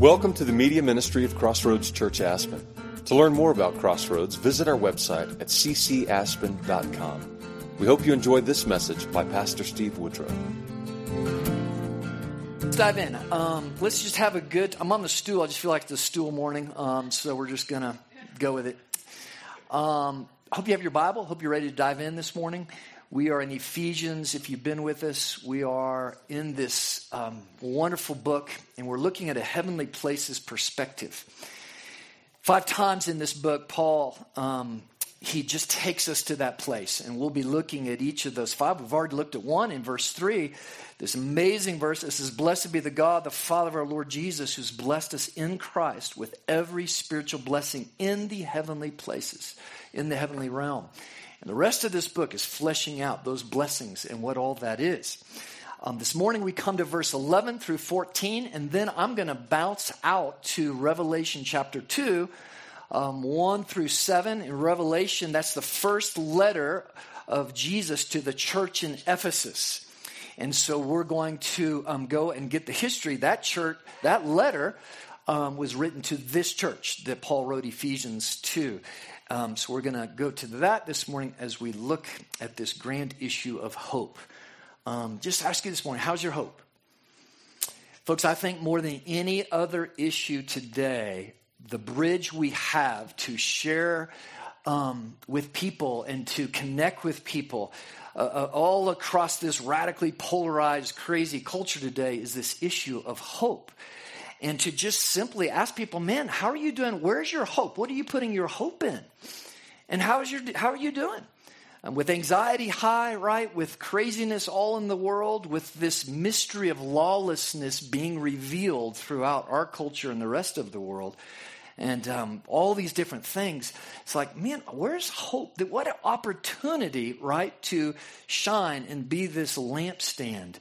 Welcome to the media ministry of Crossroads Church Aspen. To learn more about Crossroads, visit our website at ccaspen.com. We hope you enjoyed this message by Pastor Steve Woodrow. Let's dive in. Let's just have a good... I'm on the stool. I just feel like the stool morning, so we're just going to go with it. I hope you have your Bible. Hope you're ready to dive in this morning. We are in Ephesians. If you've been with us, we are in this wonderful book, and we're looking at a heavenly places perspective. 5 times in this book, Paul, he just takes us to that place, and we'll be looking at each of those 5. We've already looked at 1 in verse 3, this amazing verse. It says, "Blessed be the God, the Father of our Lord Jesus, who's blessed us in Christ with every spiritual blessing in the heavenly places, in the heavenly realm." And the rest of this book is fleshing out those blessings and what all that is. This morning we come to verse 11 through 14, and then I'm going to bounce out to Revelation chapter 2, 1 through 7. In Revelation, that's the first letter of Jesus to the church in Ephesus. And so we're going to go and get the history. That letter was written to this church that Paul wrote Ephesians 2. So we're going to go to that this morning as we look at this grand issue of hope. Just ask you this morning, how's your hope? Folks, I think more than any other issue today, the bridge we have to share with people and to connect with people all across this radically polarized, crazy culture today is this issue of hope. And to just simply ask people, man, how are you doing? Where's your hope? What are you putting your hope in? And how are you doing? With anxiety high, right? With craziness all in the world, with this mystery of lawlessness being revealed throughout our culture and the rest of the world, and all these different things. It's like, man, where's hope? What an opportunity, right, to shine and be this lampstand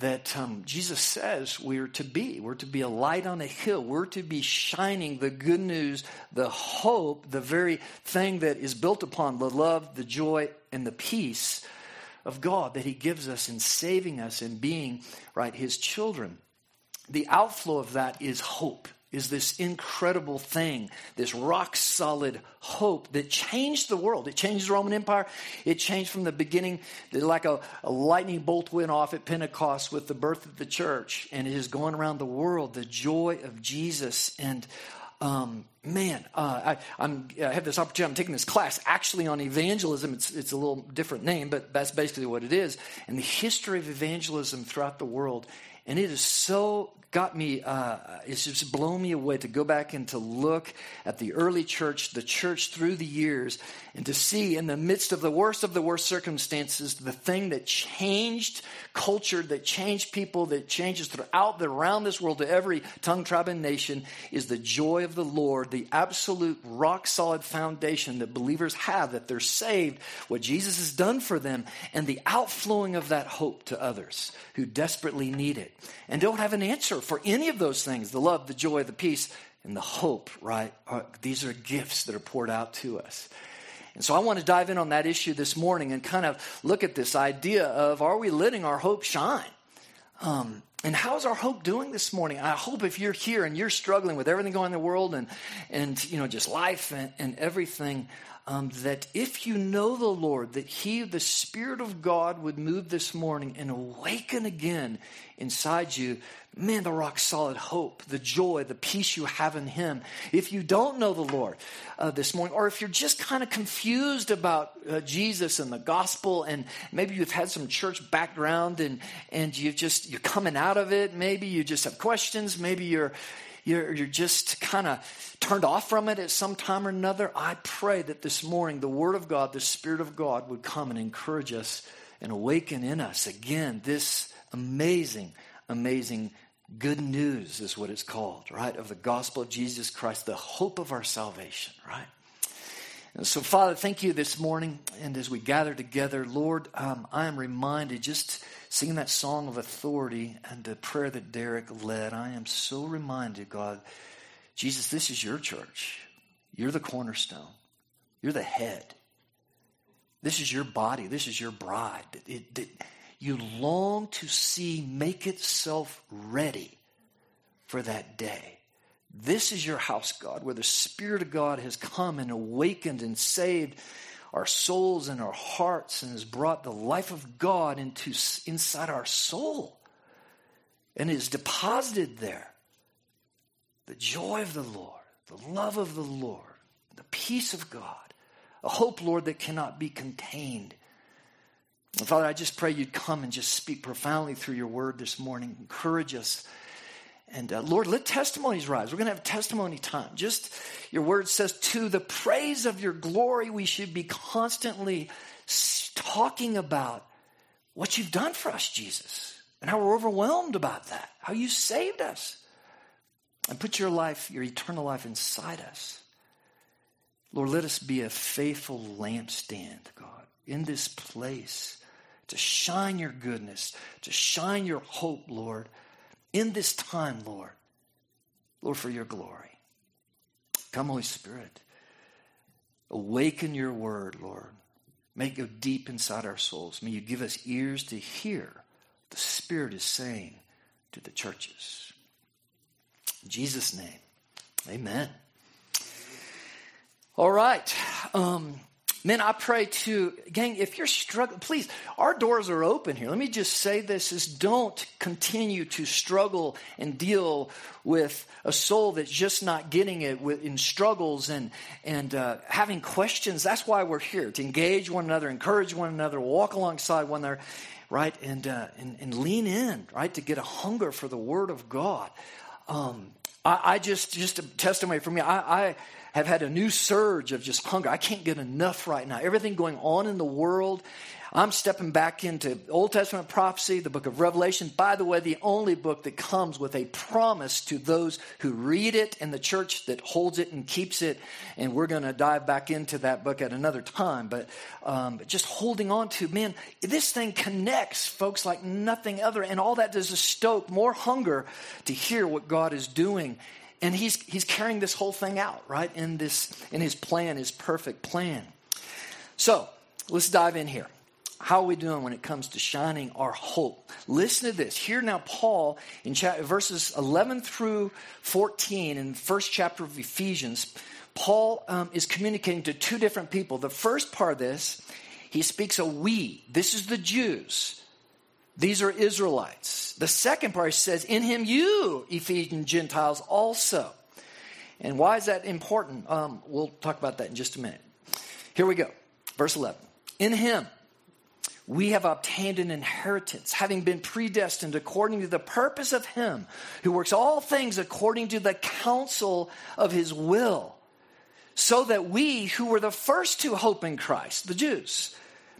that Jesus says we're to be. We're to be a light on a hill. We're to be shining the good news, the hope, the very thing that is built upon the love, the joy, and the peace of God that he gives us in saving us and being, right, his children. The outflow of that is hope, is this incredible thing, this rock-solid hope that changed the world. It changed the Roman Empire. It changed from the beginning, like a lightning bolt went off at Pentecost with the birth of the church, and it is going around the world, the joy of Jesus. And I have this opportunity. I'm taking this class actually on evangelism. It's a little different name, but that's basically what it is, and the history of evangelism throughout the world. And it is so... got me, it's just blown me away to go back and to look at the early church, the church through the years, and to see in the midst of the worst circumstances, the thing that changed culture, that changed people, that changes throughout the around this world to every tongue, tribe, and nation is the joy of the Lord, the absolute rock solid foundation that believers have, that they're saved, what Jesus has done for them, and the outflowing of that hope to others who desperately need it and don't have an answer for any of those things, the love, the joy, the peace, and the hope, right? These are gifts that are poured out to us. And so I want to dive in on that issue this morning and kind of look at this idea of, are we letting our hope shine? And how's our hope doing this morning? I hope if you're here and you're struggling with everything going on in the world and you know, just life and everything, that if you know the Lord, that he, the Spirit of God, would move this morning and awaken again inside you, man, the rock solid hope, the joy, the peace you have in him. If you don't know the Lord this morning, or if you're just kind of confused about Jesus and the gospel, and maybe you've had some church background and you're coming out of it, maybe you just have questions, maybe you're just kind of turned off from it at some time or another, I pray that this morning the Word of God, the Spirit of God would come and encourage us and awaken in us again this amazing, amazing good news is what it's called, right? Of the gospel of Jesus Christ, the hope of our salvation, right? And so, Father, thank you this morning. And as we gather together, Lord, I am reminded, just singing that song of authority and the prayer that Derek led, I am so reminded, God, Jesus, this is your church. You're the cornerstone. You're the head. This is your body. This is your bride. It you long to see make itself ready for that day This is your house, God, where the Spirit of God has come and awakened and saved our souls and our hearts and has brought the life of God inside our soul and is deposited there. The joy of the Lord, the love of the Lord, the peace of God, a hope, Lord, that cannot be contained. And Father, I just pray you'd come and just speak profoundly through your word this morning. Encourage us. And Lord, let testimonies rise. We're going to have testimony time. Just your word says, to the praise of your glory, we should be constantly talking about what you've done for us, Jesus, and how we're overwhelmed about that, how you saved us and put your life, your eternal life inside us. Lord, let us be a faithful lampstand, God, in this place to shine your goodness, to shine your hope, Lord, in this time, Lord. Lord, for your glory. Come, Holy Spirit. Awaken your word, Lord. May it go deep inside our souls. May you give us ears to hear the Spirit is saying to the churches. In Jesus' name, amen. All right. Man, I pray to, gang, if you're struggling, please, our doors are open here. Let me just say this, is don't continue to struggle and deal with a soul that's just not getting it in struggles and having questions. That's why we're here, to engage one another, encourage one another, walk alongside one another, right? And lean in, right? To get a hunger for the Word of God. I just a testimony from me, I have had a new surge of just hunger. I can't get enough right now. Everything going on in the world, I'm stepping back into Old Testament prophecy, the book of Revelation. By the way, the only book that comes with a promise to those who read it and the church that holds it and keeps it. And we're going to dive back into that book at another time. But just holding on to, man, this thing connects folks like nothing other. And all that does is stoke more hunger to hear what God is doing. And he's carrying this whole thing out, right? In his plan, his perfect plan. So let's dive in here. How are we doing when it comes to shining our hope? Listen to this. Here now, Paul, in verses 11 through 14 in the first chapter of Ephesians, Paul is communicating to two different people. The first part of this, he speaks of we. This is the Jews. These are Israelites. The second part says, in him you, Ephesian Gentiles, also. And why is that important? We'll talk about that in just a minute. Here we go. Verse 11. In him we have obtained an inheritance, having been predestined according to the purpose of him who works all things according to the counsel of his will, so that we who were the first to hope in Christ, the Jews,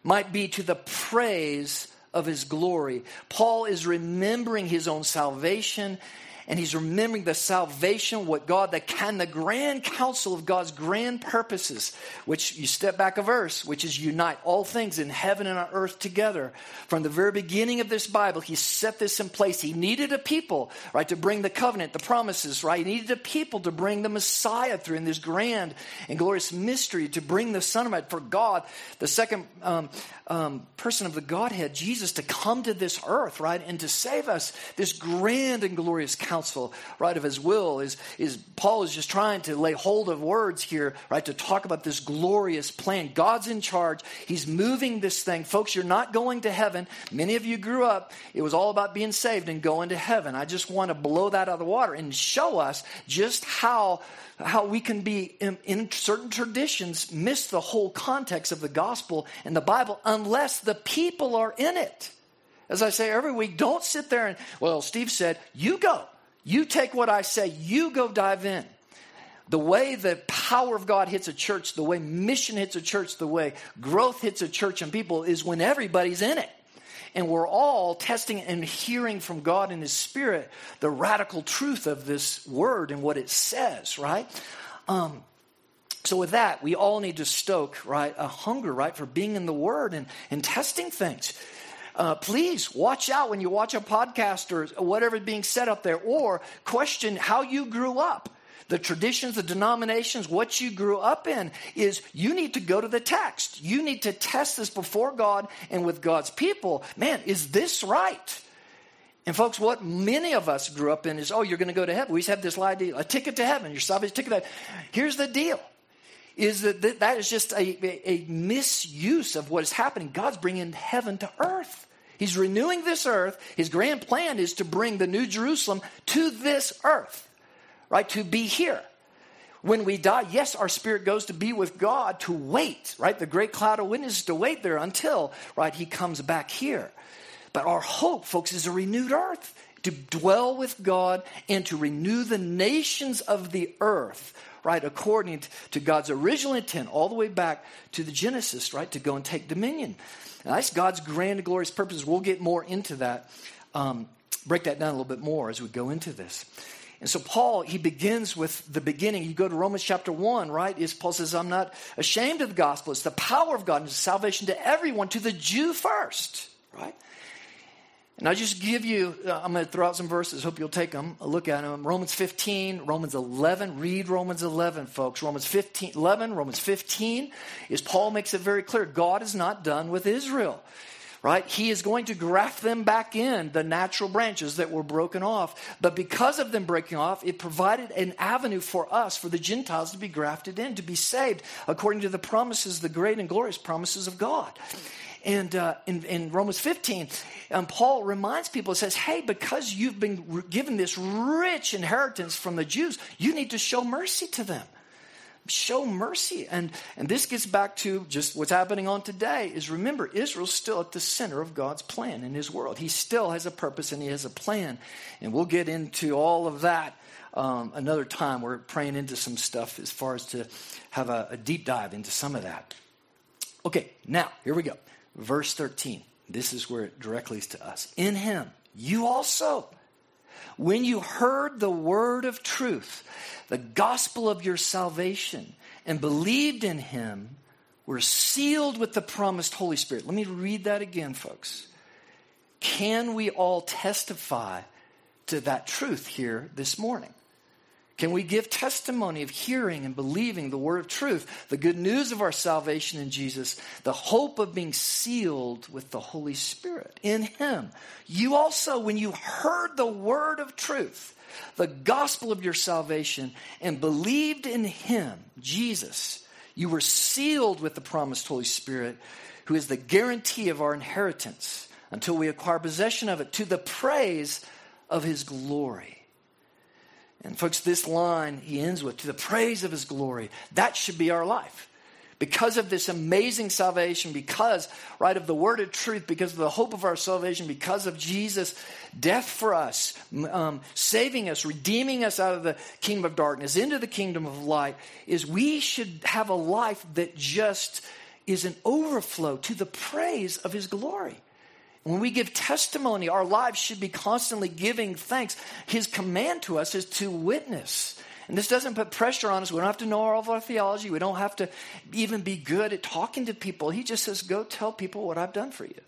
might be to the praise of his glory. Paul is remembering his own salvation, and he's remembering the salvation, what God, the grand counsel of God's grand purposes, which you step back a verse, which is unite all things in heaven and on earth together. From the very beginning of this Bible, he set this in place. He needed a people, right, to bring the covenant, the promises, right? He needed a people to bring the Messiah through in this grand and glorious mystery, to bring the Son of God, for God, the second person of the Godhead, Jesus, to come to this earth, right, and to save us. This grand and glorious counsel, right, of his will is Paul is just trying to lay hold of words here, right, to talk about this glorious plan. God's in charge. He's moving this thing. Folks, you're not going to heaven. Many of you grew up, it was all about being saved and going to heaven. I just want to blow that out of the water and show us just how we can be, in certain traditions, miss the whole context of the gospel and the Bible unless the people are in it. As I say every week, don't sit there and, well, Steve said, you go. You take what I say. You go dive in. The way the power of God hits a church, the way mission hits a church, the way growth hits a church and people is when everybody's in it. And we're all testing and hearing from God in his Spirit the radical truth of this word and what it says, right? So with that, we all need to stoke, right, a hunger, right, for being in the word and testing things. Please watch out when you watch a podcast or whatever being said up there, or question how you grew up. The traditions, the denominations, what you grew up in is you need to go to the text. You need to test this before God and with God's people. Man, is this right? And folks, what many of us grew up in is, oh, you're going to go to heaven. We just have this idea, a ticket to heaven, your salvation ticket to heaven. Here's the deal, is that that is just a misuse of what is happening. God's bringing heaven to earth. He's renewing this earth. His grand plan is to bring the new Jerusalem to this earth, right, to be here. When we die, yes, our spirit goes to be with God, to wait, right? The great cloud of witnesses to wait there until, right, he comes back here. But our hope, folks, is a renewed earth, to dwell with God and to renew the nations of the earth, right? According to God's original intent, all the way back to the Genesis, right? To go and take dominion. And that's God's grand and glorious purpose. We'll get more into that, break that down a little bit more as we go into this. And so Paul, he begins with the beginning. You go to Romans chapter 1, right? Is Paul says, I'm not ashamed of the gospel. It's the power of God and salvation to everyone, to the Jew first, right? And I just give you, I'm going to throw out some verses. Hope you'll take them, a look at them. Romans 15, Romans 11. Read Romans 11, folks. Romans 15, 11, Romans 15. Is Paul makes it very clear, God is not done with Israel, right? He is going to graft them back in, the natural branches that were broken off. But because of them breaking off, it provided an avenue for us, for the Gentiles to be grafted in, to be saved, according to the promises, the great and glorious promises of God. And in Romans 15, Paul reminds people, it says, hey, because you've been given this rich inheritance from the Jews, you need to show mercy to them. Show mercy. And this gets back to just what's happening on today is, remember, Israel's still at the center of God's plan in his world. He still has a purpose and he has a plan. And we'll get into all of that another time. We're praying into some stuff as far as to have a deep dive into some of that. Okay, now, here we go. Verse 13, this is where it directly is to us. In him, you also, when you heard the word of truth, the gospel of your salvation, and believed in him, were sealed with the promised Holy Spirit. Let me read that again, folks. Can we all testify to that truth here this morning? Can we give testimony of hearing and believing the word of truth, the good news of our salvation in Jesus, the hope of being sealed with the Holy Spirit in him? You also, when you heard the word of truth, the gospel of your salvation, and believed in him, Jesus, you were sealed with the promised Holy Spirit, who is the guarantee of our inheritance until we acquire possession of it, to the praise of his glory. And folks, this line he ends with, to the praise of his glory, that should be our life. Because of this amazing salvation, because, right, of the word of truth, because of the hope of our salvation, because of Jesus' death for us, saving us, redeeming us out of the kingdom of darkness into the kingdom of light, is we should have a life that just is an overflow to the praise of his glory. When we give testimony, our lives should be constantly giving thanks. His command to us is to witness. And this doesn't put pressure on us. We don't have to know all of our theology. We don't have to even be good at talking to people. He just says, go tell people what I've done for you.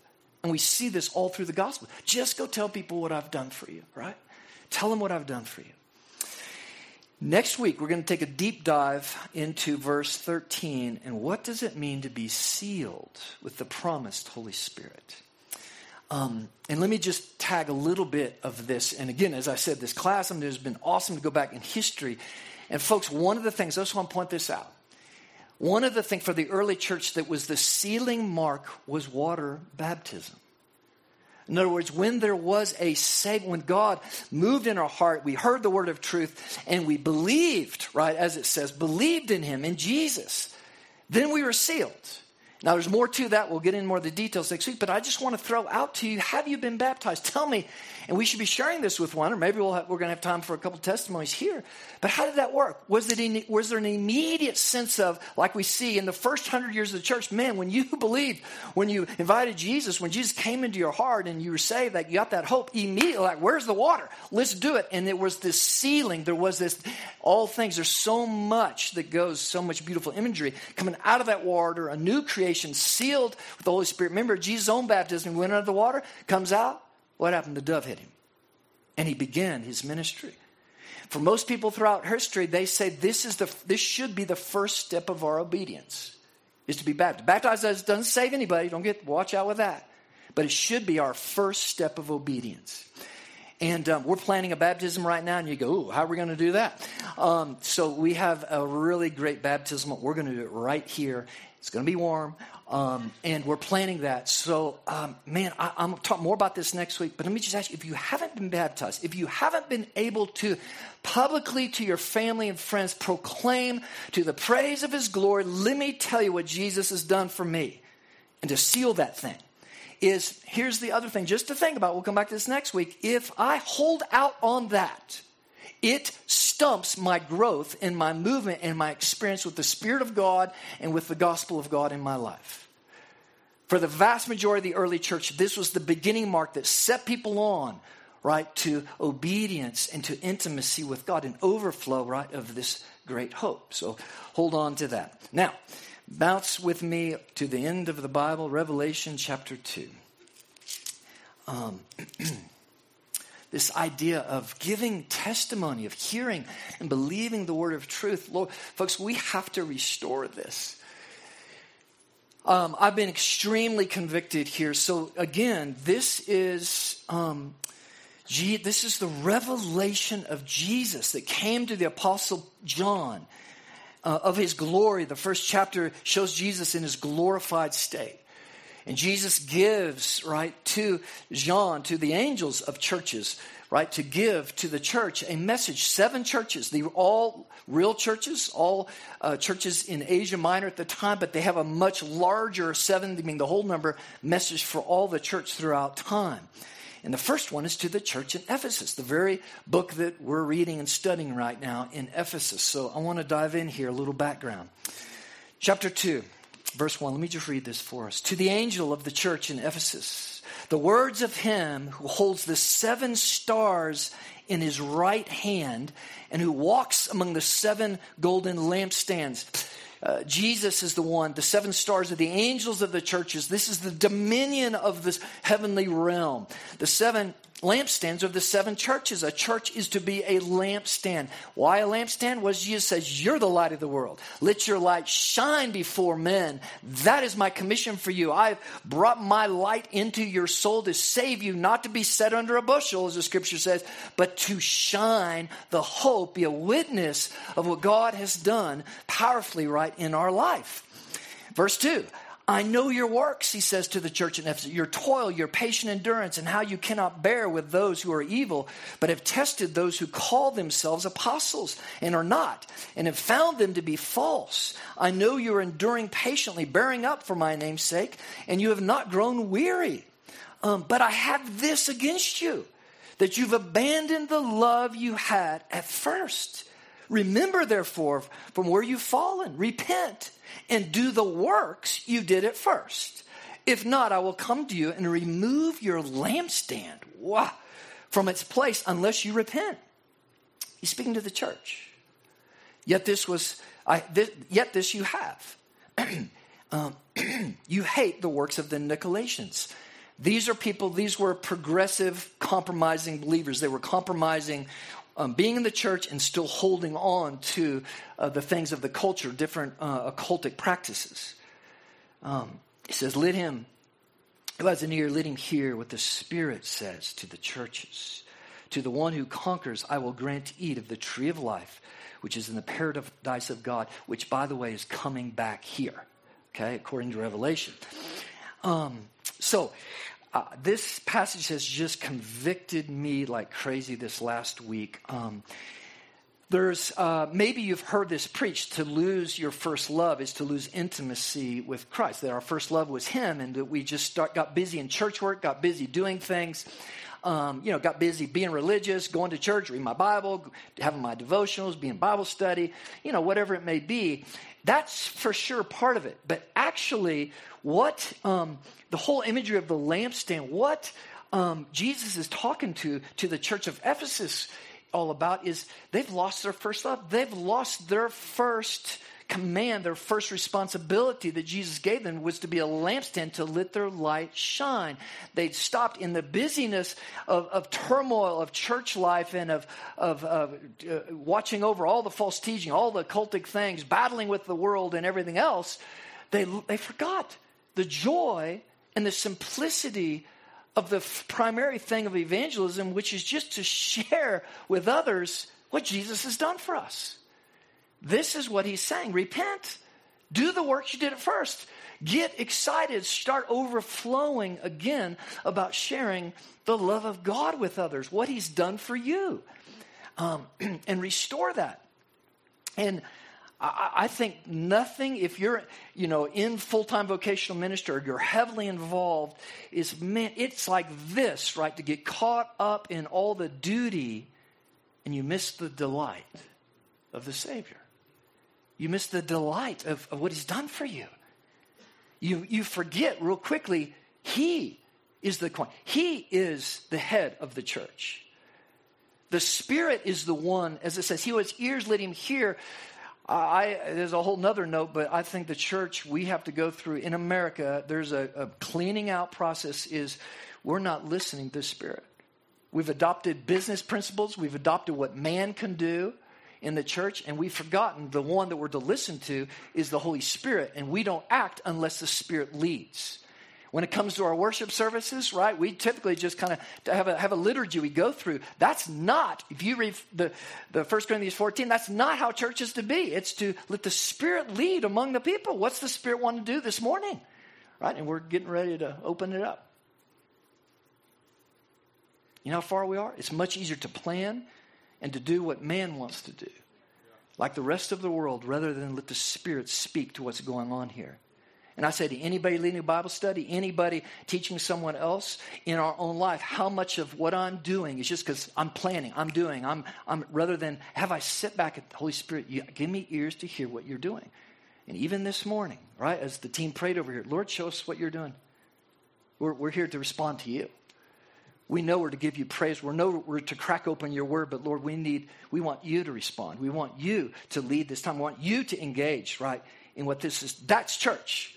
And we see this all through the gospel. Just go tell people what I've done for you, right? Tell them what I've done for you. Next week, we're going to take a deep dive into verse 13. And what does it mean to be sealed with the promised Holy Spirit? And let me just tag a little bit of this. And again, as I said, this class, has been awesome to go back in history. And folks, one of the things, I just want to point this out. One of the things for the early church that was the sealing mark was water baptism. In other words, when there was a saving, when God moved in our heart, we heard the word of truth and we believed, right, as it says, believed in him, in Jesus. Then we were sealed. Now, there's more to that. We'll get into more of the details next week. But I just want to throw out to you, have you been baptized? Tell me, and we should be sharing this with one, or maybe we're going to have time for a couple testimonies here. But how did that work? Was there an immediate sense of, like we see in the first 100 years of the church, man, when you believed, when you invited Jesus, when Jesus came into your heart and you were saved, like you got that hope immediately, like, where's the water? Let's do it. And it was this sealing. There was this, all things. There's so much that goes, so much beautiful imagery coming out of that water, a new creation. Sealed with the Holy Spirit. Remember, Jesus' own baptism, he went under the water, comes out. What happened? The dove hit him. And he began his ministry. For most people throughout history, they say this should be the first step of our obedience, is to be baptized. Baptized doesn't save anybody. Watch out with that. But it should be our first step of obedience. And we're planning a baptism right now, and you go, ooh, how are we going to do that? So we have a really great baptism. We're going to do it right here. It's going to be warm, and we're planning that. So, man, I'm going to talk more about this next week, but let me just ask you, if you haven't been baptized, if you haven't been able to publicly to your family and friends proclaim to the praise of his glory, let me tell you what Jesus has done for me, and to seal that thing is, here's the other thing, just to think about, we'll come back to this next week, if I hold out on that, it stumps my growth and my movement and my experience with the Spirit of God and with the gospel of God in my life. For the vast majority of the early church, this was the beginning mark that set people on, right, to obedience and to intimacy with God and overflow, right, of this great hope. So hold on to that. Now, bounce with me to the end of the Bible, Revelation chapter 2. This idea of giving testimony, of hearing and believing the word of truth. Lord, folks, we have to restore this. I've been extremely convicted here. So again, this is the revelation of Jesus that came to the Apostle John. Of his glory, the first chapter shows Jesus in his glorified state. And Jesus gives, right, to John, to the angels of churches, right, to give to the church a message. 7 churches, they were all real churches, all churches in Asia Minor at the time, but they have a much larger 7, being the whole number, message for all the church throughout time. And the first one is to the church in Ephesus, the very book that we're reading and studying right now in Ephesus. So I want to dive in here, a little background. Chapter 2. Verse 1, let me just read this for us. To the angel of the church in Ephesus, the words of him who holds the 7 stars in his right hand and who walks among the 7 golden lampstands. Jesus is the one, the 7 stars are the angels of the churches. This is the dominion of this heavenly realm. The 7 lampstands are the 7 churches. A church is to be a lampstand. Why a lampstand? Well, Jesus says, you're the light of the world. Let your light shine before men. That is my commission for you. I've brought my light into your soul to save you, not to be set under a bushel, as the scripture says, but to shine the hope, be a witness of what God has done powerfully, right, in our life. Verse 2. I know your works, he says to the church in Ephesus, your toil, your patient endurance, and how you cannot bear with those who are evil, but have tested those who call themselves apostles and are not, and have found them to be false. I know you are enduring patiently, bearing up for my name's sake, and you have not grown weary. But I have this against you, that you've abandoned the love you had at first. Remember, therefore, from where you've fallen, repent and do the works you did at first. If not, I will come to you and remove your lampstand from its place unless you repent. He's speaking to the church. Yet this you have. You hate the works of the Nicolaitans. These were progressive, compromising believers. They were compromising, being in the church and still holding on to the things of the culture, different occultic practices. He says, let him who has an ear, let him hear what the Spirit says to the churches. To the one who conquers, I will grant to eat of the tree of life, which is in the paradise of God, which, by the way, is coming back here, okay, according to Revelation. This passage has just convicted me like crazy this last week. Maybe you've heard this preached, to lose your first love is to lose intimacy with Christ. That our first love was him, and that we just got busy in church work, got busy doing things, got busy being religious, going to church, reading my Bible, having my devotionals, being Bible study, whatever it may be. That's for sure part of it. But actually, what the whole imagery of the lampstand, what Jesus is talking to the church of Ephesus all about is they've lost their first love. They've lost their first command, their first responsibility that Jesus gave them was to be a lampstand, to let their light shine. They'd stopped in the busyness of turmoil, of church life, and of watching over all the false teaching, all the occultic things, battling with the world and everything else. They forgot the joy and the simplicity of the primary thing of evangelism, which is just to share with others what Jesus has done for us. This is what he's saying. Repent. Do the work you did at first. Get excited. Start overflowing again about sharing the love of God with others, what he's done for you, and restore that. And I think nothing, if you're, in full-time vocational ministry or you're heavily involved, is, man, it's like this, right? To get caught up in all the duty and you miss the delight of the Savior. You miss the delight of what he's done for you. You forget real quickly, he is the coin. He is the head of the church. The Spirit is the one, as it says, he who has ears, let him hear. There's a whole nother note, but I think the church, we have to go through, in America, there's a cleaning out process, is we're not listening to the Spirit. We've adopted business principles. We've adopted what man can do in the church, and we've forgotten the one that we're to listen to is the Holy Spirit, and we don't act unless the Spirit leads. When it comes to our worship services, right, we typically just kind of have a liturgy we go through. That's not, if you read the 1 Corinthians 14, that's not how church is to be. It's to let the Spirit lead among the people. What's the Spirit want to do this morning? Right, and we're getting ready to open it up. You know how far we are? It's much easier to plan and to do what man wants to do, like the rest of the world, rather than let the Spirit speak to what's going on here. And I say to anybody leading a Bible study, anybody teaching someone else in our own life, how much of what I'm doing is just because I'm planning, I'm doing, rather than have I sit back at the Holy Spirit, give me ears to hear what you're doing. And even this morning, right, as the team prayed over here, Lord, show us what you're doing. We're here to respond to you. We know we're to give you praise. We know we're to crack open your word, but Lord, we want you to respond. We want you to lead this time. We want you to engage, right, in what this is. That's church.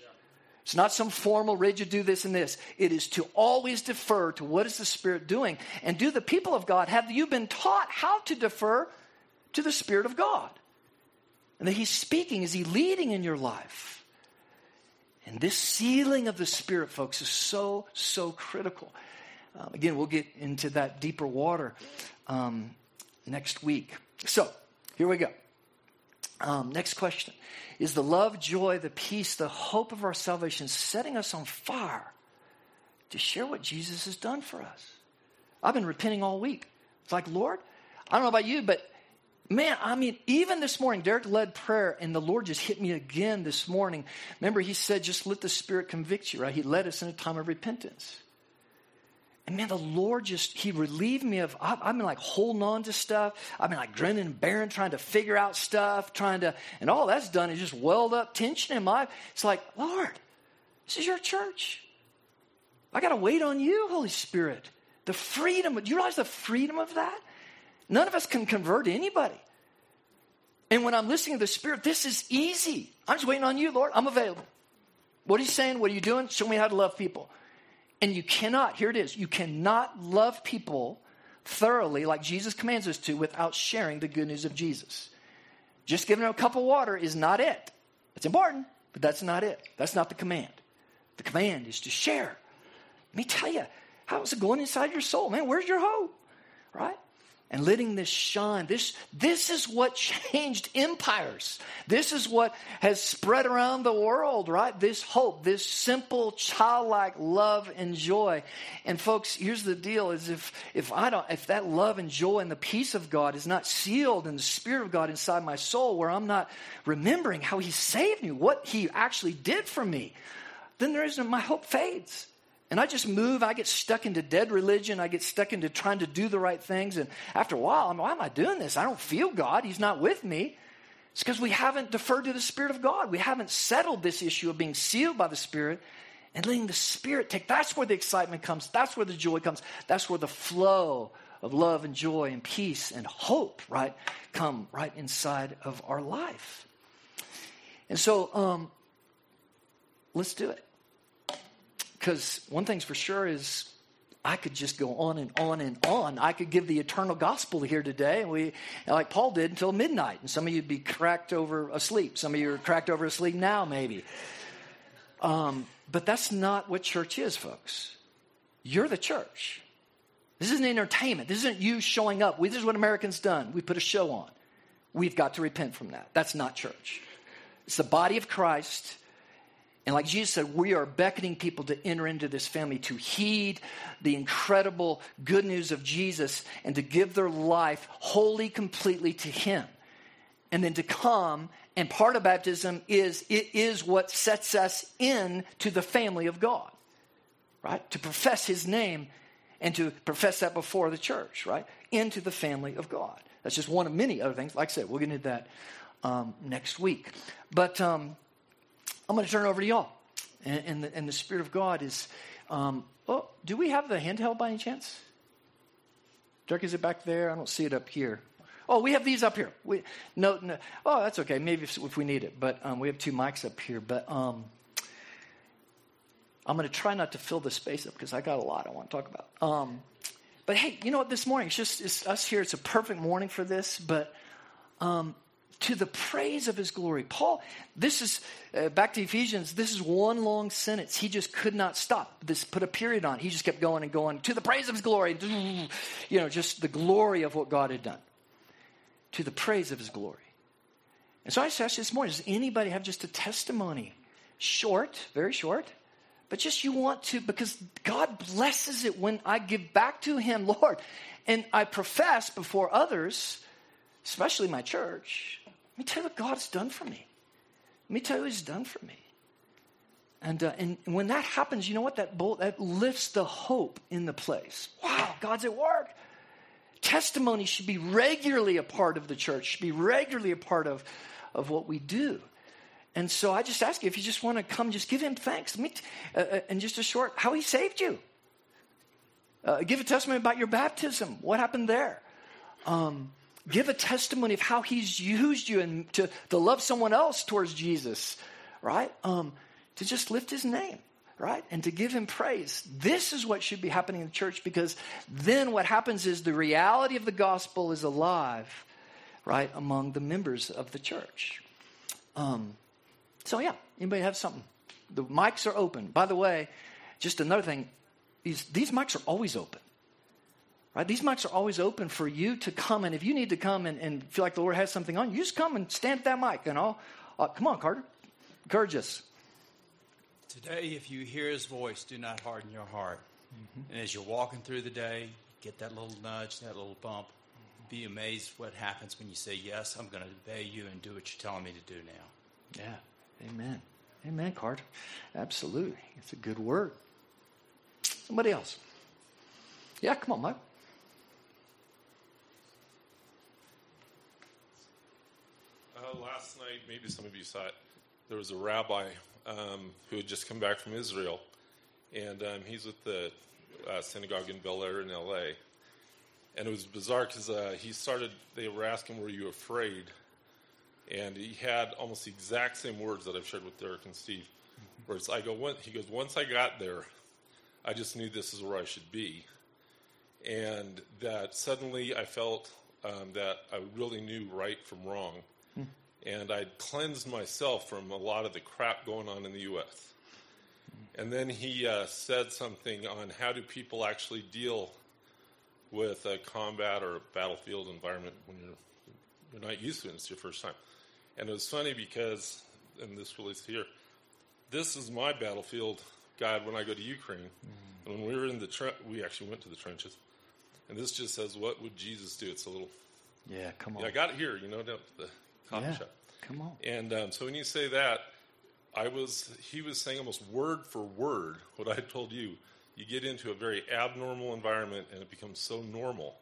It's not some formal rigid do this and this. It is to always defer to what is the Spirit doing. And do the people of God, have you been taught how to defer to the Spirit of God? And that he's speaking, is he leading in your life? And this sealing of the Spirit, folks, is so, so critical. Again, we'll get into that deeper water next week. So, here we go. Next question. Is the love, joy, the peace, the hope of our salvation setting us on fire to share what Jesus has done for us? I've been repenting all week. It's like, Lord, I don't know about you, but man, even this morning, Derek led prayer, and the Lord just hit me again this morning. Remember, he said, just let the Spirit convict you, right? He led us in a time of repentance. And man, the Lord he relieved me of, I've been like holding on to stuff. I've been like grinning and bearing, trying to figure out stuff, and all that's done is just welled up tension in my, it's like, Lord, this is your church. I got to wait on you, Holy Spirit. The freedom, do you realize the freedom of that? None of us can convert anybody. And when I'm listening to the Spirit, this is easy. I'm just waiting on you, Lord. I'm available. What are you saying? What are you doing? Show me how to love people. And you cannot, here it is, you cannot love people thoroughly like Jesus commands us to without sharing the good news of Jesus. Just giving them a cup of water is not it. It's important, but that's not it. That's not the command. The command is to share. Let me tell you, how's it going inside your soul? Man, where's your hope? Right? And letting this shine. This is what changed empires. This is what has spread around the world, right? This hope, this simple childlike love and joy. And folks, here's the deal: is if that love and joy and the peace of God is not sealed in the Spirit of God inside my soul, where I'm not remembering how he saved me, what he actually did for me, then there isn't, my hope fades. And I just move, I get stuck into dead religion, I get stuck into trying to do the right things. And after a while, why am I doing this? I don't feel God, he's not with me. It's because we haven't deferred to the Spirit of God. We haven't settled this issue of being sealed by the Spirit and letting the Spirit take. That's where the excitement comes. That's where the joy comes. That's where the flow of love and joy and peace and hope, right, come right inside of our life. And so, let's do it. Because one thing's for sure is I could just go on and on and on. I could give the eternal gospel here today, like Paul did, until midnight. And some of you would be cracked over asleep. Some of you are cracked over asleep now, maybe. But that's not what church is, folks. You're the church. This isn't entertainment. This isn't you showing up. This is what Americans done. We put a show on. We've got to repent from that. That's not church. It's the body of Christ. And like Jesus said, we are beckoning people to enter into this family, to heed the incredible good news of Jesus and to give their life wholly, completely to him. And then to come, and part of baptism is, it is what sets us in to the family of God, right? To profess his name and to profess that before the church, right? Into the family of God. That's just one of many other things. Like I said, we'll get into that next week. But I'm going to turn it over to y'all. And the Spirit of God is, do we have the handheld by any chance? Derek, is it back there? I don't see it up here. Oh, we have these up here. No. Oh, that's okay. Maybe if we need it. But we have two mics up here. But I'm going to try not to fill the space up because I got a lot I want to talk about. But hey, you know what? This morning, it's us here. It's a perfect morning for this. But to the praise of his glory. Paul, this is, back to Ephesians, this is one long sentence. He just could not stop. This put a period on. He just kept going and going. To the praise of his glory. You know, just the glory of what God had done. To the praise of his glory. And so I just asked you this morning, does anybody have just a testimony? Short, very short, but just you want to, because God blesses it when I give back to him, Lord, and I profess before others, especially my church, let me tell you what God's done for me. Let me tell you what he's done for me. And when that happens, you know what? That lifts the hope in the place. Wow, God's at work. Testimony should be regularly a part of the church, should be regularly a part of what we do. And so I just ask you, if you just want to come, just give him thanks. And just a short, how he saved you. Give a testimony about your baptism. What happened there? Give a testimony of how he's used you and to love someone else towards Jesus, right? To just lift his name. Right? And to give him praise. This is what should be happening in the church, because then what happens is the reality of the gospel is alive, right, among the members of the church. So yeah, anybody have something? The mics are open. By the way, just another thing, these mics are always open. Right? These mics are always open for you to come, and if you need to come and feel like the Lord has something on you, just come and stand at that mic and come on, Carter. Encourage us. Today, if you hear his voice, do not harden your heart. Mm-hmm. And as you're walking through the day, get that little nudge, that little bump. Mm-hmm. Be amazed what happens when you say, yes, I'm going to obey you and do what you're telling me to do now. Yeah. Amen. Amen, Carter. Absolutely. It's a good word. Somebody else. Yeah, come on, Mike. Last night, maybe some of you saw it, there was a rabbi who had just come back from Israel, and he's with the synagogue in Bel Air in L.A., and it was bizarre because they were asking, were you afraid? And he had almost the exact same words that I've shared with Derek and Steve, where it's, he goes, once I got there, I just knew this is where I should be, and that suddenly I felt that I really knew right from wrong. And I'd cleansed myself from a lot of the crap going on in the U.S. And then he said something on how do people actually deal with a combat or a battlefield environment when you're not used to it. It's your first time. And it was funny because, and this release here, this is my battlefield, God, when I go to Ukraine. Mm-hmm. And when we were in the we actually went to the trenches. And this just says, what would Jesus do? It's a little... Yeah, come on. Yeah, I got it here, down to the... Yeah, come on. And so when you say that, he was saying almost word for word what I told you. You get into a very abnormal environment, and it becomes so normal.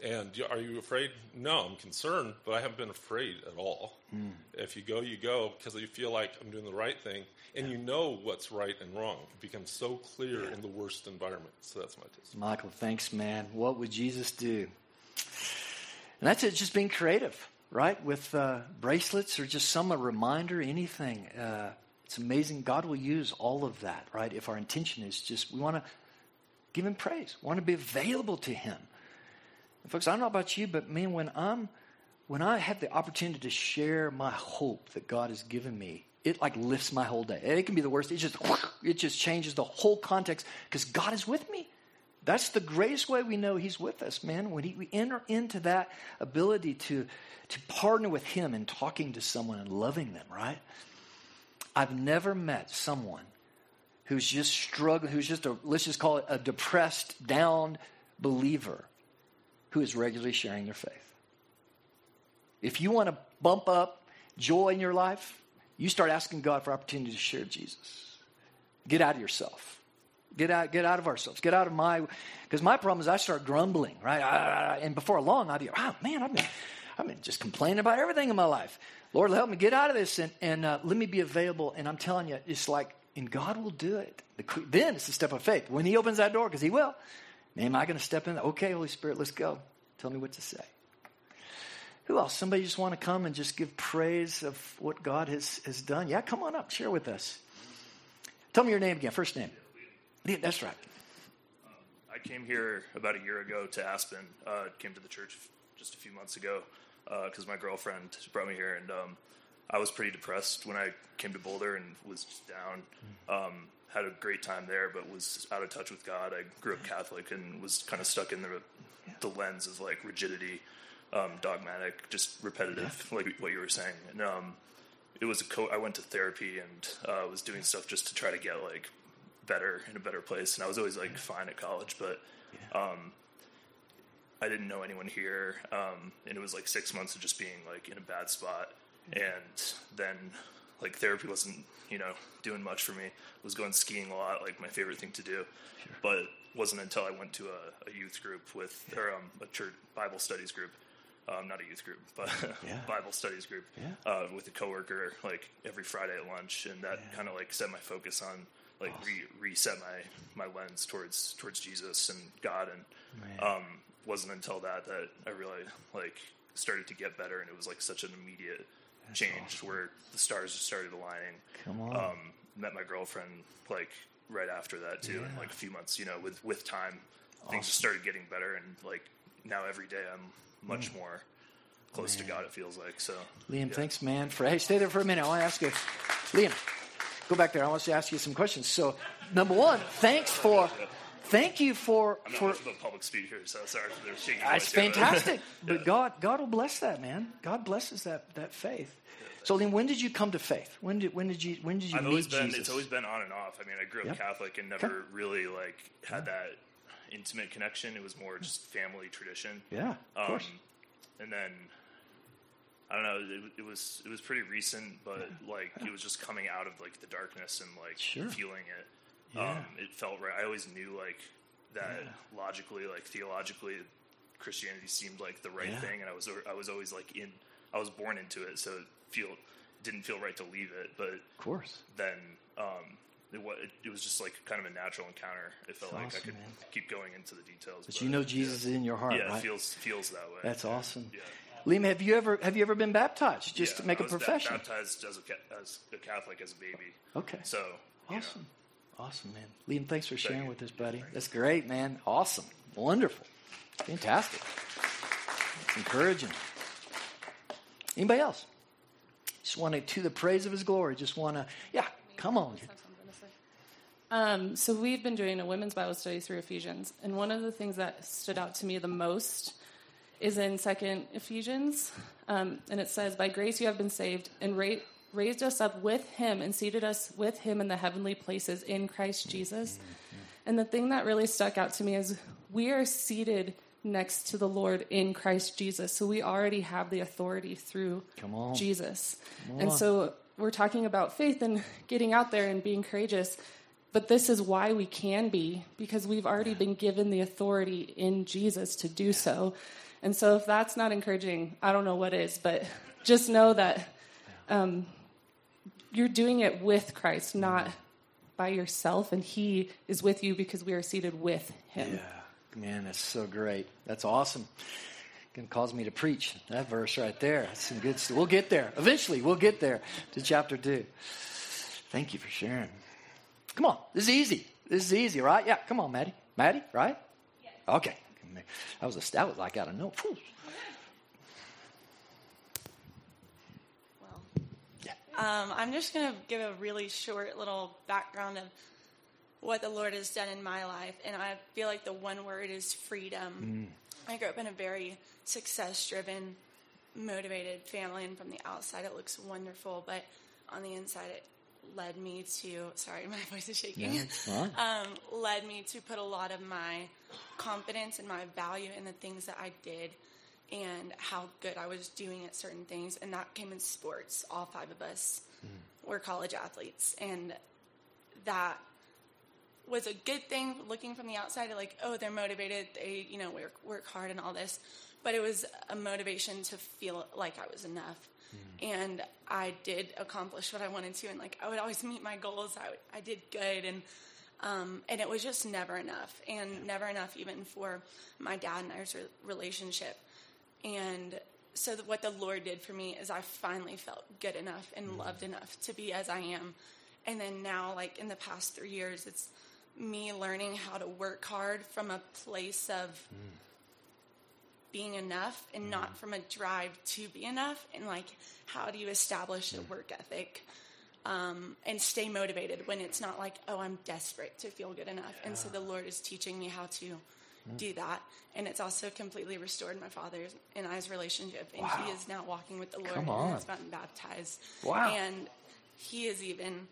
And are you afraid? No, I'm concerned, but I haven't been afraid at all. Mm. If you go, because you feel like I'm doing the right thing, and you know what's right and wrong. It becomes so clear in the worst environment. So that's my test. Michael, thanks, man. What would Jesus do? And that's it, just being creative. Right? With bracelets or just a reminder, anything. It's amazing. God will use all of that, right? If our intention is just, we want to give him praise. We want to be available to him. And folks, I don't know about you, but man, when I have the opportunity to share my hope that God has given me it like lifts my whole day. It can be the worst. It just changes the whole context because God is with me. That's the greatest way we know he's with us, man. When we enter into that ability to partner with him in talking to someone and loving them, right? I've never met someone who's just struggling, who's just a, let's just call it a depressed, down believer who is regularly sharing their faith. If you want to bump up joy in your life, you start asking God for opportunity to share Jesus. Get out of yourself. Get out of ourselves. Get out of my, because my problem is I start grumbling, right? And before long, I'll be, oh man, I've been just complaining about everything in my life. Lord, help me get out of this and let me be available. And I'm telling you, it's like, and God will do it. Then it's a step of faith. When he opens that door, because he will, man, am I going to step in? Okay, Holy Spirit, let's go. Tell me what to say. Who else? Somebody just want to come and just give praise of what God has done. Yeah, come on up. Share with us. Tell me your name again. First name. Yeah, that's right. I came here about a year ago to Aspen. Came to the church just a few months ago because my girlfriend brought me here. And I was pretty depressed when I came to Boulder and was just down. Had a great time there, but was out of touch with God. I grew up Catholic and was kind of stuck in the lens of like rigidity. Dogmatic, just repetitive, like what you were saying. And it was I went to therapy and was doing stuff just to try to get like better, in a better place. And I was always like fine at college, but I didn't know anyone here. And it was like 6 months of just being like in a bad spot. And then like therapy wasn't, doing much for me. I was going skiing a lot, like my favorite thing to do, but wasn't until I went to a youth group with, or a church Bible studies group. Not a youth group, but Bible studies group with a coworker, like every Friday at lunch, and that kind of like set my focus on like reset my lens towards Jesus and God, and wasn't until that I really like started to get better, and it was like such an immediate change where the stars just started aligning. Come on, met my girlfriend like right after that too, and like a few months, with time, things just started getting better, and like now every day I'm much more close to God, it feels like. So, Liam, thanks, man. Hey, stay there for a minute. I want to ask you, Liam, go back there. I want to ask you some questions. So, number one, thank you for. I'm not much of a public speaker, so sorry for the shaking. It's fantastic, but God will bless that, man. God blesses that faith. Yeah, so, Liam, when did you come to faith? When did you I've meet always been, Jesus? It's always been on and off. I mean, I grew up Catholic and never really like had that intimate connection. It was more just family tradition. Yeah, of course. And then I don't know. It was pretty recent, but it was just coming out of like the darkness and like feeling it. Yeah. It felt right. I always knew like that logically, like theologically, Christianity seemed like the right thing, and I was always like in. I was born into it, so it didn't feel right to leave it. But of course, then. It was just like kind of a natural encounter. It felt awesome, like I could keep going into the details. But you know Jesus is in your heart, right? It feels that way. That's awesome. Yeah. Liam, have you ever been baptized? Just to make a profession. I was baptized as a Catholic as a baby. Okay. So awesome, awesome, man. Liam, thanks for sharing with us, buddy. That's great, man. Awesome, wonderful, fantastic. It's encouraging. Anybody else? Just want to the praise of His glory. Just want to, come on. So we've been doing a women's Bible study through Ephesians, and one of the things that stood out to me the most is in 2 Ephesians, and it says, "By grace you have been saved, and raised us up with him, and seated us with him in the heavenly places in Christ Jesus." And the thing that really stuck out to me is we are seated next to the Lord in Christ Jesus, so we already have the authority through Jesus. And so we're talking about faith and getting out there and being courageous, but this is why we can be, because we've already been given the authority in Jesus to do so. And so if that's not encouraging, I don't know what is, but just know that you're doing it with Christ, not by yourself, and he is with you because we are seated with him. Yeah, man, that's so great. That's awesome. Going to cause me to preach that verse right there. That's some good stuff. We'll get there. Eventually, we'll get there to chapter 2. Thank you for sharing. Come on. This is easy. This is easy, right? Yeah. Come on, Maddie. Maddie, right? Yes. Okay. That was like out of nowhere. Well, yeah. I'm just going to give a really short little background of what the Lord has done in my life. And I feel like the one word is freedom. I grew up in a very success-driven, motivated family. And from the outside, it looks wonderful. But on the inside, it led me to, sorry, my voice is shaking. Yeah, led me to put a lot of my confidence and my value in the things that I did and how good I was doing at certain things. And that came in sports. All five of us were college athletes. And that was a good thing looking from the outside, like, oh, they're motivated. They, you know, work hard and all this. But it was a motivation to feel like I was enough. And I did accomplish what I wanted to. And, like, I would always meet my goals. I did good. And it was just never enough. And never enough even for my dad and I's relationship. And so what the Lord did for me is I finally felt good enough and loved enough to be as I am. And then now, like, in the past 3 years, it's me learning how to work hard from a place of being enough and not from a drive to be enough. And, like, how do you establish a work ethic and stay motivated when it's not like, oh, I'm desperate to feel good enough. Yeah. And so the Lord is teaching me how to do that. And it's also completely restored my father's and I's relationship. And he is now walking with the Lord. And has gotten baptized. And he is even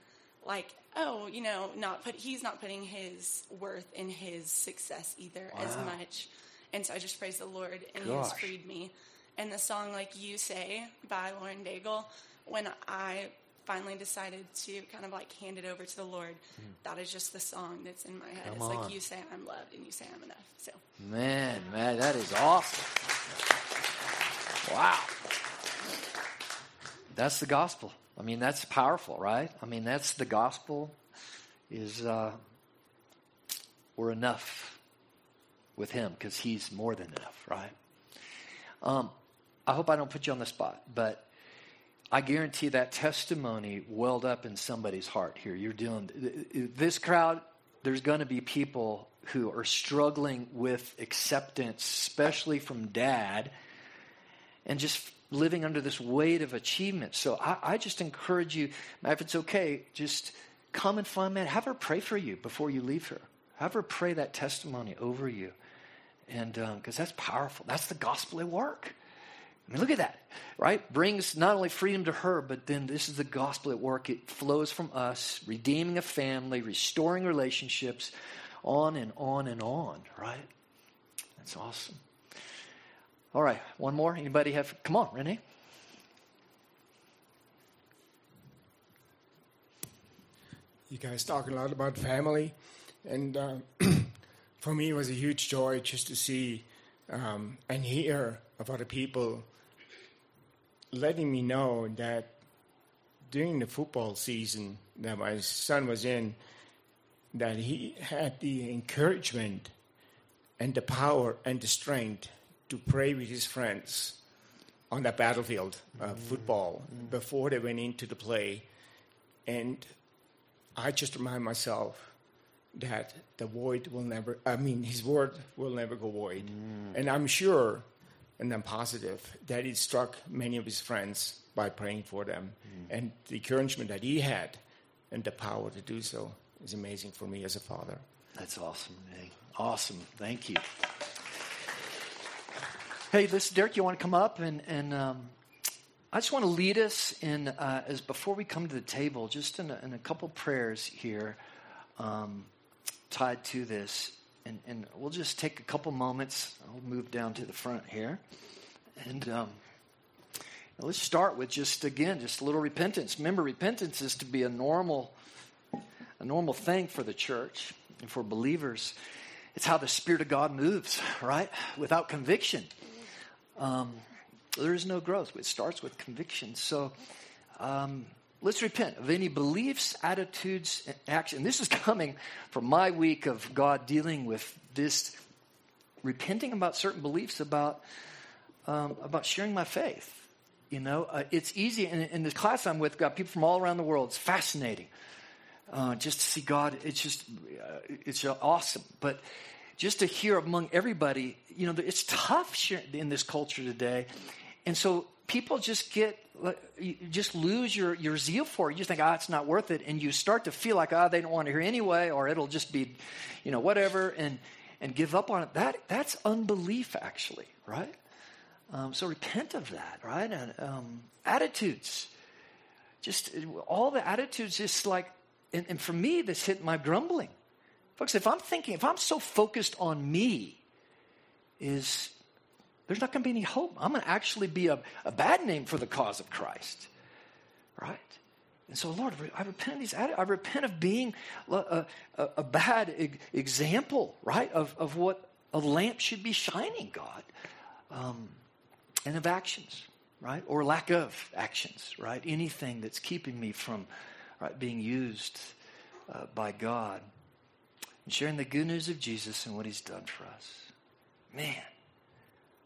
like, oh, you know, he's not putting his worth in his success either as much. And so I just praise the Lord, and He has freed me. And the song Like You Say by Lauren Daigle, when I finally decided to kind of like hand it over to the Lord, that is just the song that's in my head. Like you say I'm loved and you say I'm enough. So man, that is awesome. Wow. That's the gospel. I mean, that's powerful, right? I mean, that's the gospel is we're enough with Him because He's more than enough, right? I hope I don't put you on the spot, but I guarantee that testimony welled up in somebody's heart here. You're doing this crowd, there's going to be people who are struggling with acceptance, especially from Dad, and just living under this weight of achievement. So I just encourage you, if it's okay, just come and find Matt. Have her pray for you before you leave her. Have her pray that testimony over you. And because that's powerful. That's the gospel at work. I mean, look at that, right? Brings not only freedom to her, but then this is the gospel at work. It flows from us, redeeming a family, restoring relationships, on and on and on, right? That's awesome. All right, one more. Anybody have? Come on, Rene. You guys talk a lot about family, and for me, it was a huge joy just to see and hear of other people letting me know that during the football season that my son was in, that he had the encouragement and the power and the strength to pray with his friends on the battlefield of football before they went into the play. And I just remind myself that his word will never go void. And I'm sure, and I'm positive, that it struck many of his friends by praying for them. And the encouragement that he had and the power to do so is amazing for me as a father. That's awesome, Renee. Awesome. Thank you. Hey, this is Derek. You want to come up? And I just want to lead us in, as before we come to the table, just in a couple prayers here tied to this. And we'll just take a couple moments. I'll move down to the front here. And let's start with just a little repentance. Remember, repentance is to be a normal thing for the church and for believers. It's how the Spirit of God moves, right? Without conviction. There is no growth. It starts with conviction. So let's repent of any beliefs, attitudes, and action. This is coming from my week of God dealing with this, repenting about certain beliefs about sharing my faith. You know, it's easy. In the class I'm with, got people from all around the world. It's fascinating just to see God. It's just it's awesome. But just to hear among everybody, you know, it's tough in this culture today. And so people just get, just lose your zeal for it. You just think, it's not worth it. And you start to feel like, they don't want to hear anyway, or it'll just be, whatever, and give up on it. That's unbelief, actually, right? So repent of that, right? And attitudes. Just all the attitudes, just like, and for me, this hit my grumbling. Folks, if I'm so focused on me, there's not going to be any hope. I'm going to actually be a bad name for the cause of Christ, right? And so, Lord, I repent of these. I repent of being a bad example, right, of what a lamp should be shining, God, and of actions, right, or lack of actions, right, anything that's keeping me from being used by God and sharing the good news of Jesus and what he's done for us. Man,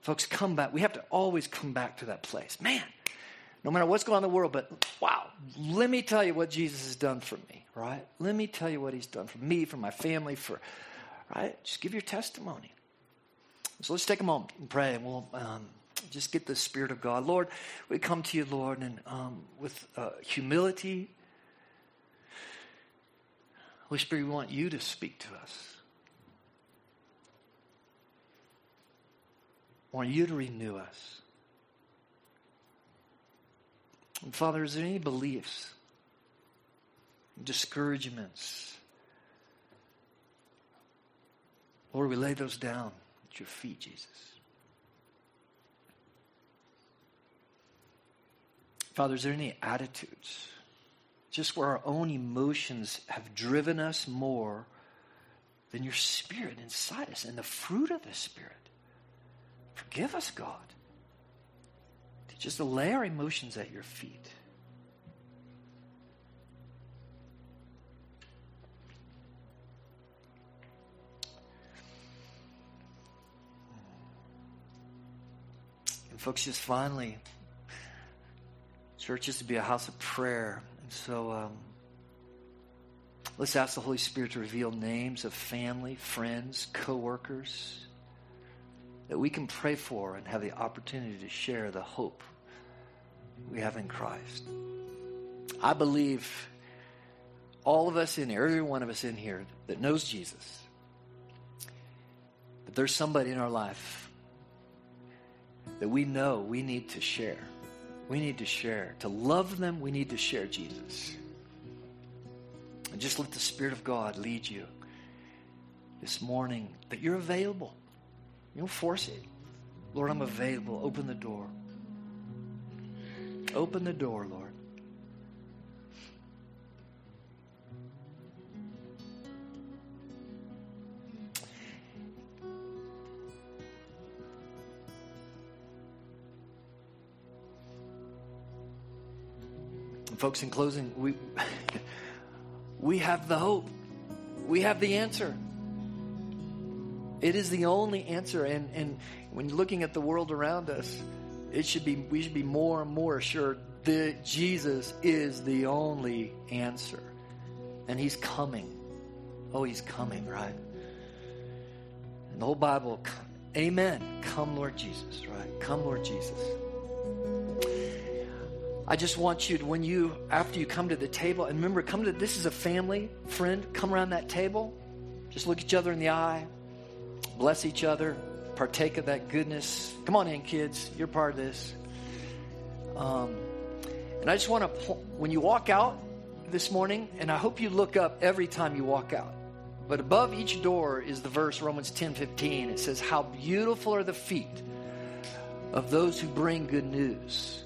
folks, come back. We have to always come back to that place. Man, no matter what's going on in the world, but wow, let me tell you what Jesus has done for me, right? Let me tell you what he's done for me, for my family, right? Just give your testimony. So let's take a moment and pray, and we'll just get the Spirit of God. Lord, we come to you, Lord, and with humility. Holy Spirit, we want you to speak to us. I want you to renew us. And Father, is there any beliefs, discouragements? Lord, we lay those down at your feet, Jesus. Father, is there any attitudes, just where our own emotions have driven us more than your Spirit inside us and the fruit of the Spirit? Forgive us, God. Teach us to lay our emotions at your feet. And folks, just finally, church is to be a house of prayer. And so let's ask the Holy Spirit to reveal names of family, friends, co-workers, that we can pray for and have the opportunity to share the hope we have in Christ. I believe all of us in here, every one of us in here that knows Jesus, but there's somebody in our life that we know we need to share. We need to share. To love them, we need to share Jesus. And just let the Spirit of God lead you this morning, that you're available. You don't force it. Lord, I'm available. Open the door. Open the door, Lord. And folks, in closing, we have the hope. We have the answer. It is the only answer, and when you're looking at the world around us, we should be more and more assured that Jesus is the only answer, and he's coming. Oh, he's coming, right? And the whole Bible, amen, come Lord Jesus, right? Come Lord Jesus. I just want you to, after you come to the table, and remember, this is a family, friend, come around that table, just look each other in the eye, bless each other, partake of that goodness. Come on in, kids. You're part of this. And I just want to, when you walk out this morning, and I hope you look up every time you walk out, but above each door is the verse, Romans 10:15. It says, how beautiful are the feet of those who bring good news.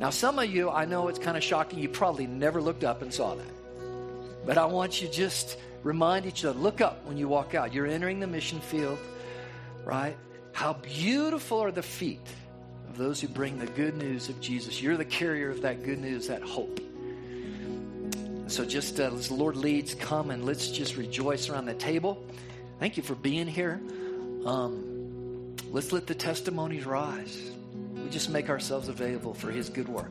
Now, some of you, I know it's kind of shocking. You probably never looked up and saw that. But I want you just remind each other, look up when you walk out. You're entering the mission field, right? How beautiful are the feet of those who bring the good news of Jesus. You're the carrier of that good news, that hope. So just as the Lord leads, come and let's just rejoice around the table. Thank you for being here. Let's let the testimonies rise. We just make ourselves available for his good work.